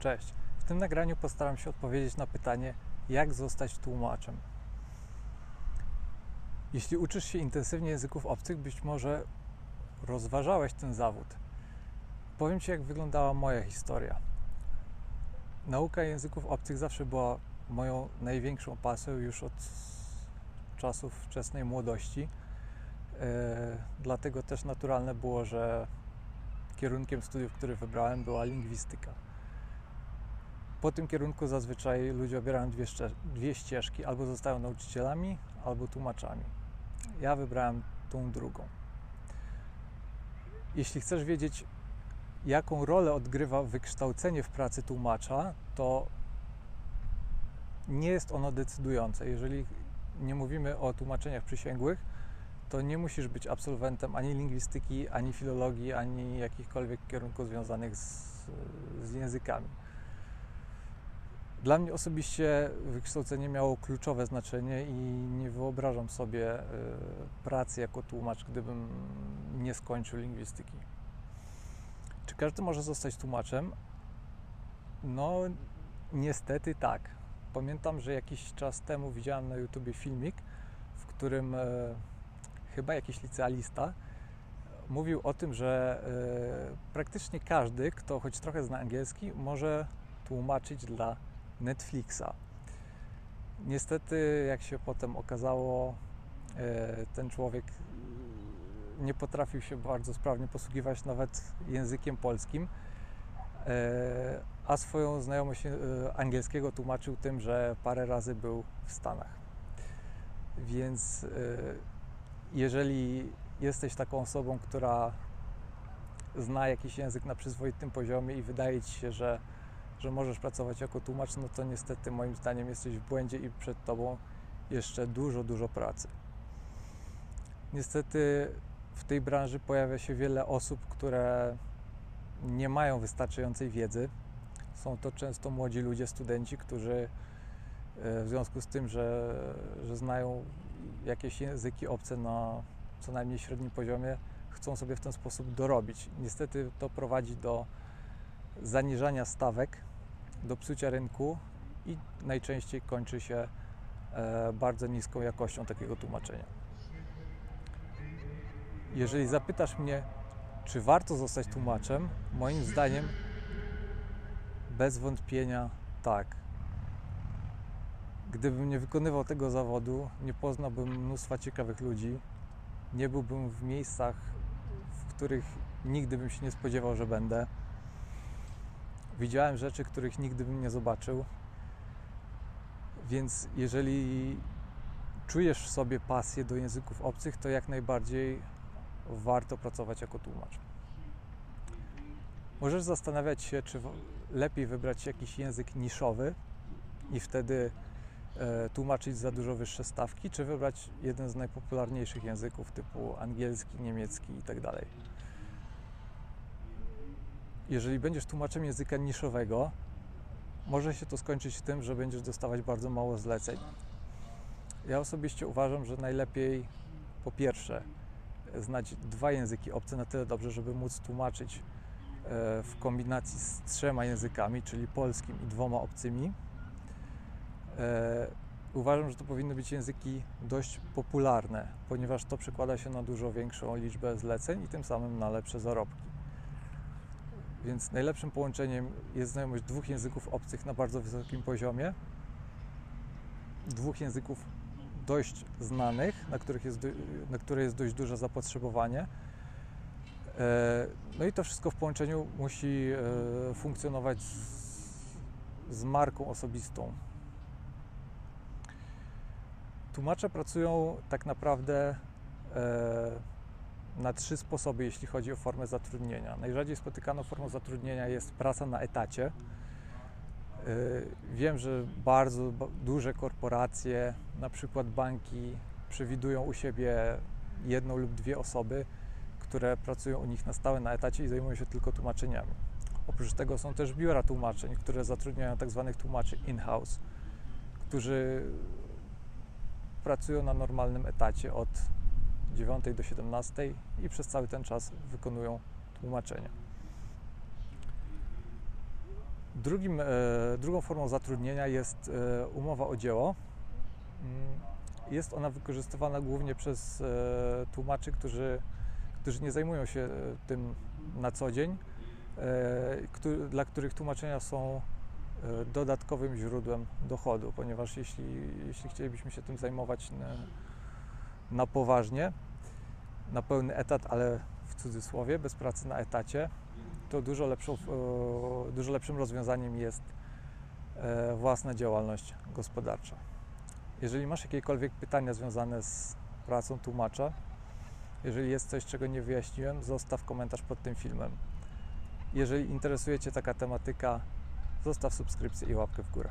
Cześć! W tym nagraniu postaram się odpowiedzieć na pytanie, jak zostać tłumaczem. Jeśli uczysz się intensywnie języków obcych, być może rozważałeś ten zawód. Powiem Ci, jak wyglądała moja historia. Nauka języków obcych zawsze była moją największą pasją już od czasów wczesnej młodości. Dlatego też naturalne było, że kierunkiem studiów, który wybrałem, była lingwistyka. Po tym kierunku zazwyczaj ludzie obierają dwie ścieżki, albo zostają nauczycielami, albo tłumaczami. Ja wybrałem tą drugą. Jeśli chcesz wiedzieć, jaką rolę odgrywa wykształcenie w pracy tłumacza, to nie jest ono decydujące. Jeżeli nie mówimy o tłumaczeniach przysięgłych, to nie musisz być absolwentem ani lingwistyki, ani filologii, ani jakichkolwiek kierunków związanych z językami. Dla mnie osobiście wykształcenie miało kluczowe znaczenie i nie wyobrażam sobie pracy jako tłumacz, gdybym nie skończył lingwistyki. Czy każdy może zostać tłumaczem? No, niestety tak. Pamiętam, że jakiś czas temu widziałem na YouTubie filmik, w którym chyba jakiś licealista mówił o tym, że praktycznie każdy, kto choć trochę zna angielski, może tłumaczyć dla Netflixa. Niestety, jak się potem okazało, ten człowiek nie potrafił się bardzo sprawnie posługiwać nawet językiem polskim, a swoją znajomość angielskiego tłumaczył tym, że parę razy był w Stanach. Więc jeżeli jesteś taką osobą, która zna jakiś język na przyzwoitym poziomie i wydaje Ci się, że możesz pracować jako tłumacz, no to niestety moim zdaniem jesteś w błędzie i przed Tobą jeszcze dużo pracy. Niestety w tej branży pojawia się wiele osób, które nie mają wystarczającej wiedzy. Są to często młodzi ludzie, studenci, którzy w związku z tym, że znają jakieś języki obce na co najmniej średnim poziomie, chcą sobie w ten sposób dorobić. Niestety to prowadzi do zaniżania stawek, do psucia rynku i najczęściej kończy się bardzo niską jakością takiego tłumaczenia. Jeżeli zapytasz mnie, czy warto zostać tłumaczem, moim zdaniem bez wątpienia tak. Gdybym nie wykonywał tego zawodu, nie poznałbym mnóstwa ciekawych ludzi, nie byłbym w miejscach, w których nigdy bym się nie spodziewał, że będę. Widziałem rzeczy, których nigdy bym nie zobaczył. Więc jeżeli czujesz w sobie pasję do języków obcych, to jak najbardziej warto pracować jako tłumacz. Możesz zastanawiać się, czy lepiej wybrać jakiś język niszowy i wtedy tłumaczyć za dużo wyższe stawki, czy wybrać jeden z najpopularniejszych języków typu angielski, niemiecki itd. Jeżeli będziesz tłumaczem języka niszowego, może się to skończyć tym, że będziesz dostawać bardzo mało zleceń. Ja osobiście uważam, że najlepiej po pierwsze znać dwa języki obce na tyle dobrze, żeby móc tłumaczyć w kombinacji z trzema językami, czyli polskim i dwoma obcymi. Uważam, że to powinny być języki dość popularne, ponieważ to przekłada się na dużo większą liczbę zleceń i tym samym na lepsze zarobki. Więc najlepszym połączeniem jest znajomość dwóch języków obcych na bardzo wysokim poziomie, dwóch języków dość znanych, na które jest dość duże zapotrzebowanie. No i to wszystko w połączeniu musi funkcjonować z marką osobistą. Tłumacze pracują tak naprawdę na trzy sposoby, jeśli chodzi o formę zatrudnienia. Najrzadziej spotykaną formą zatrudnienia jest praca na etacie. Wiem, że bardzo duże korporacje, na przykład banki, przewidują u siebie jedną lub dwie osoby, które pracują u nich na stałe na etacie i zajmują się tylko tłumaczeniami. Oprócz tego są też biura tłumaczeń, które zatrudniają tzw. tłumaczy in-house, którzy pracują na normalnym etacie od 9 do 17 i przez cały ten czas wykonują tłumaczenia. Drugą formą zatrudnienia jest umowa o dzieło. Jest ona wykorzystywana głównie przez tłumaczy, którzy nie zajmują się tym na co dzień, dla których tłumaczenia są dodatkowym źródłem dochodu, ponieważ jeśli chcielibyśmy się tym zajmować na poważnie, na pełny etat, ale w cudzysłowie, bez pracy na etacie, to dużo lepszym rozwiązaniem jest własna działalność gospodarcza. Jeżeli masz jakiekolwiek pytania związane z pracą tłumacza, jeżeli jest coś, czego nie wyjaśniłem, zostaw komentarz pod tym filmem. Jeżeli interesuje Cię taka tematyka, zostaw subskrypcję i łapkę w górę.